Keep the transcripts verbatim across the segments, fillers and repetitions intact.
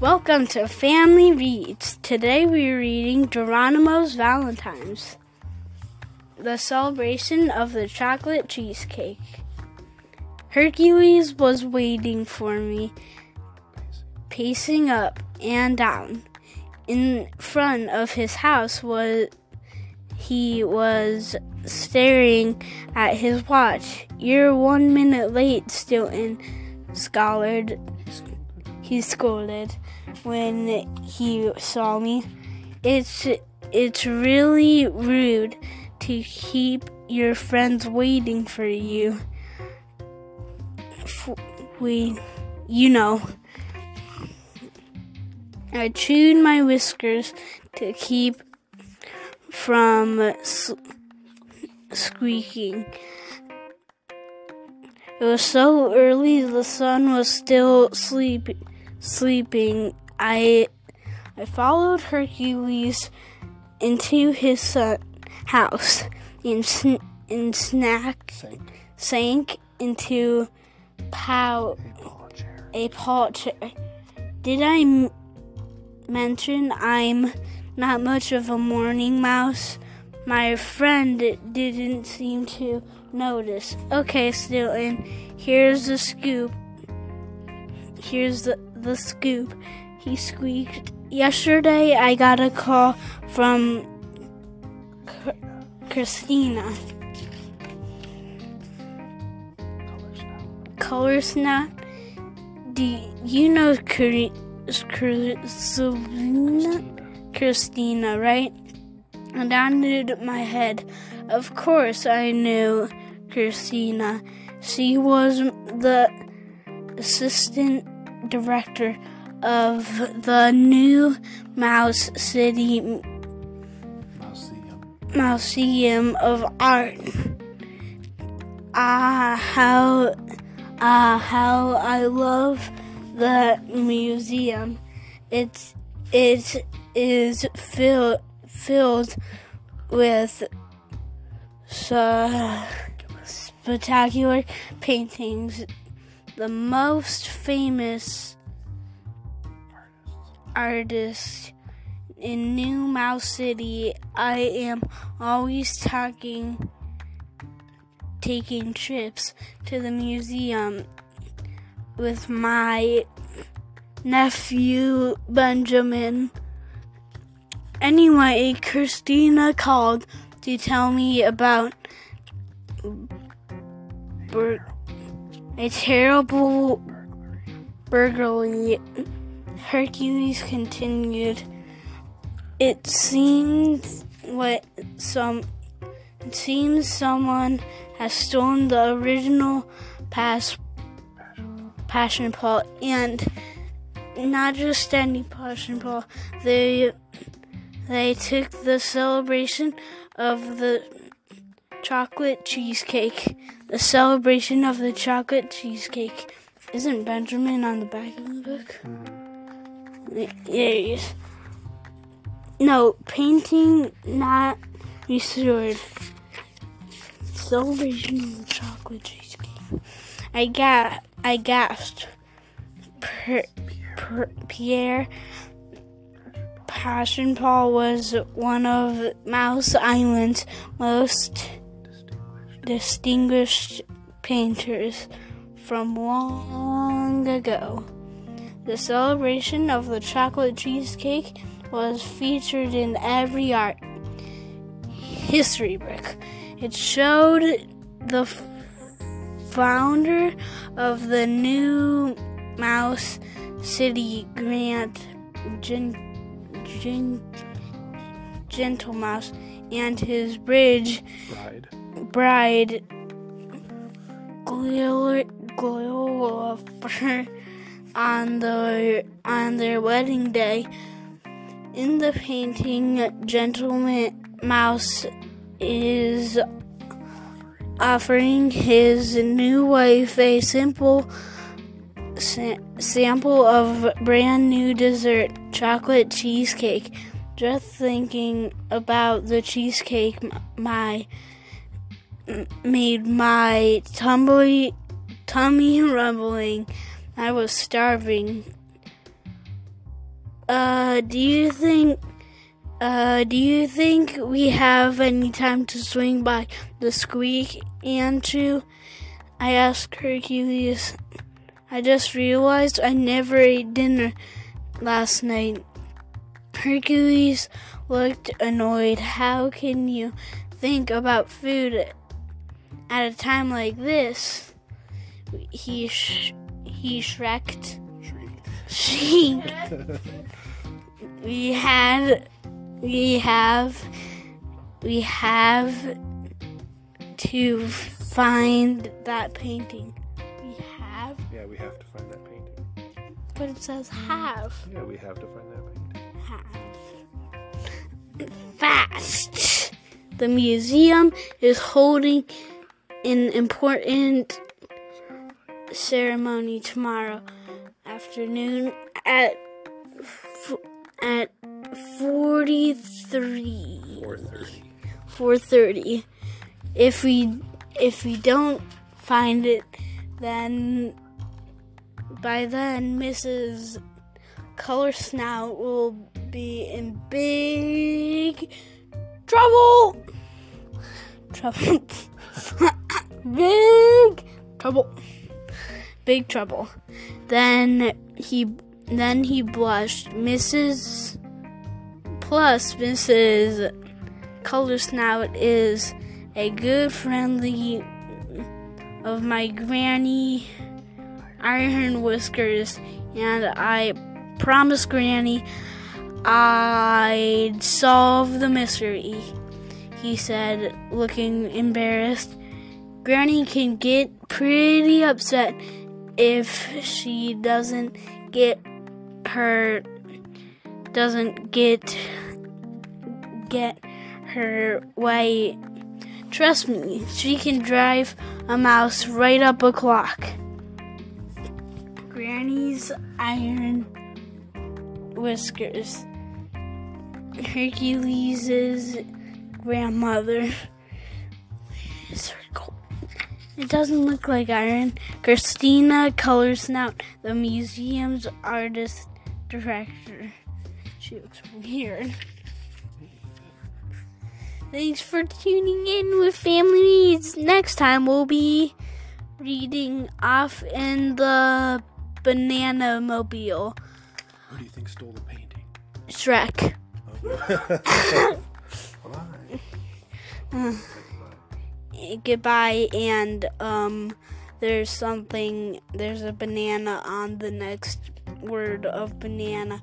Welcome to Family Reads. Today we are reading Geronimo's Valentine, the celebration of the chocolate cheesecake. Hercules was waiting for me, pacing up and down. In front of his house was he was staring at his watch. "You're one minute late, Stilton," Scollard. He scolded when he saw me. It's it's really rude to keep your friends waiting for you. F- we, you know. I chewed my whiskers to keep from s- squeaking. It was so early. The sun was still sleepy. Sleeping, I I followed Hercules into his son, house and sn- and snack sank. sank into pow a paw chair. chair. Did I m- mention I'm not much of a morning mouse? My friend didn't seem to notice. "Okay, Stilton, here's the scoop. Here's the." The scoop," he squeaked. "Yesterday I got a call from C- Christina Colorsnout. Do you know Cur- Cur- Christina, right?" I nodded my head. Of course I knew Christina. She was the assistant director of the new Mouse City Museum of Art. Ah, how, ah, how I love the museum. It's it is filled filled with so spectacular paintings. The most famous artist in New Mouse City. I am always talking, taking trips to the museum with my nephew Benjamin. Anyway, Christina called to tell me about Bert. A terrible burglary, Hercules continued. It seems what some it seems someone has stolen the original pass, Passion Paul, and not just any Passion Paul. They they took the celebration of the chocolate cheesecake. The celebration of the chocolate cheesecake. Isn't Benjamin on the back of the book? Mm-hmm. There he is. No, painting not restored. Celebration of the chocolate cheesecake. I ga- I gasped. Per- per- Pierre Passion Paul was one of Mouse Island's most distinguished painters from long ago. The celebration of the chocolate cheesecake was featured in every art history book. It showed the f- founder of the new Mouse City Grant Gen- Gen- Gentle Mouse and his bridge ride. Bride Glillofer on the on their wedding day. In the painting, Gentleman Mouse is offering his new wife a simple sa- sample of brand new dessert, chocolate cheesecake. Just thinking about the cheesecake, my made my tumbly, tummy rumbling. I was starving. Uh, do you think, uh, do you think we have any time to swing by the Squeak and Chew? I asked Hercules. I just realized I never ate dinner last night. Hercules looked annoyed. How can you think about food at a time like this? He sh- he shrieked. Shriek. We had, we have, we have to find that painting. We have. Yeah, we have to find that painting. But it says have. Yeah, we have to find that painting. Have. Fast. The museum is holding an important ceremony tomorrow afternoon at f- at forty-three. four thirty. four thirty. If we if we don't find it, then by then Missus Colorsnout will be in big trouble. Trouble. Big trouble. Big trouble. Then he then he blushed. Missus Plus Missus Coldersnout is a good friendly of my granny Iron Whiskers, and I promised Granny I'd solve the mystery, he said, looking embarrassed. Granny can get pretty upset if she doesn't get her doesn't get get her way. Trust me, she can drive a mouse right up a clock. Granny's Iron Whiskers, Hercules' grandmother. It doesn't look like iron. Christina Colorsnout, the museum's artist director. She looks weird. Thanks for tuning in with Family Reads. Next time we'll be reading Off in the Banana Mobile. Who do you think stole the painting? Shrek. Oh. uh. Goodbye, and um, there's something, there's a banana on the next word of banana.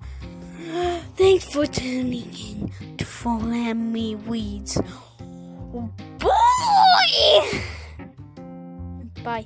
Thanks for tuning in to Flammy Weeds. Boy! Bye.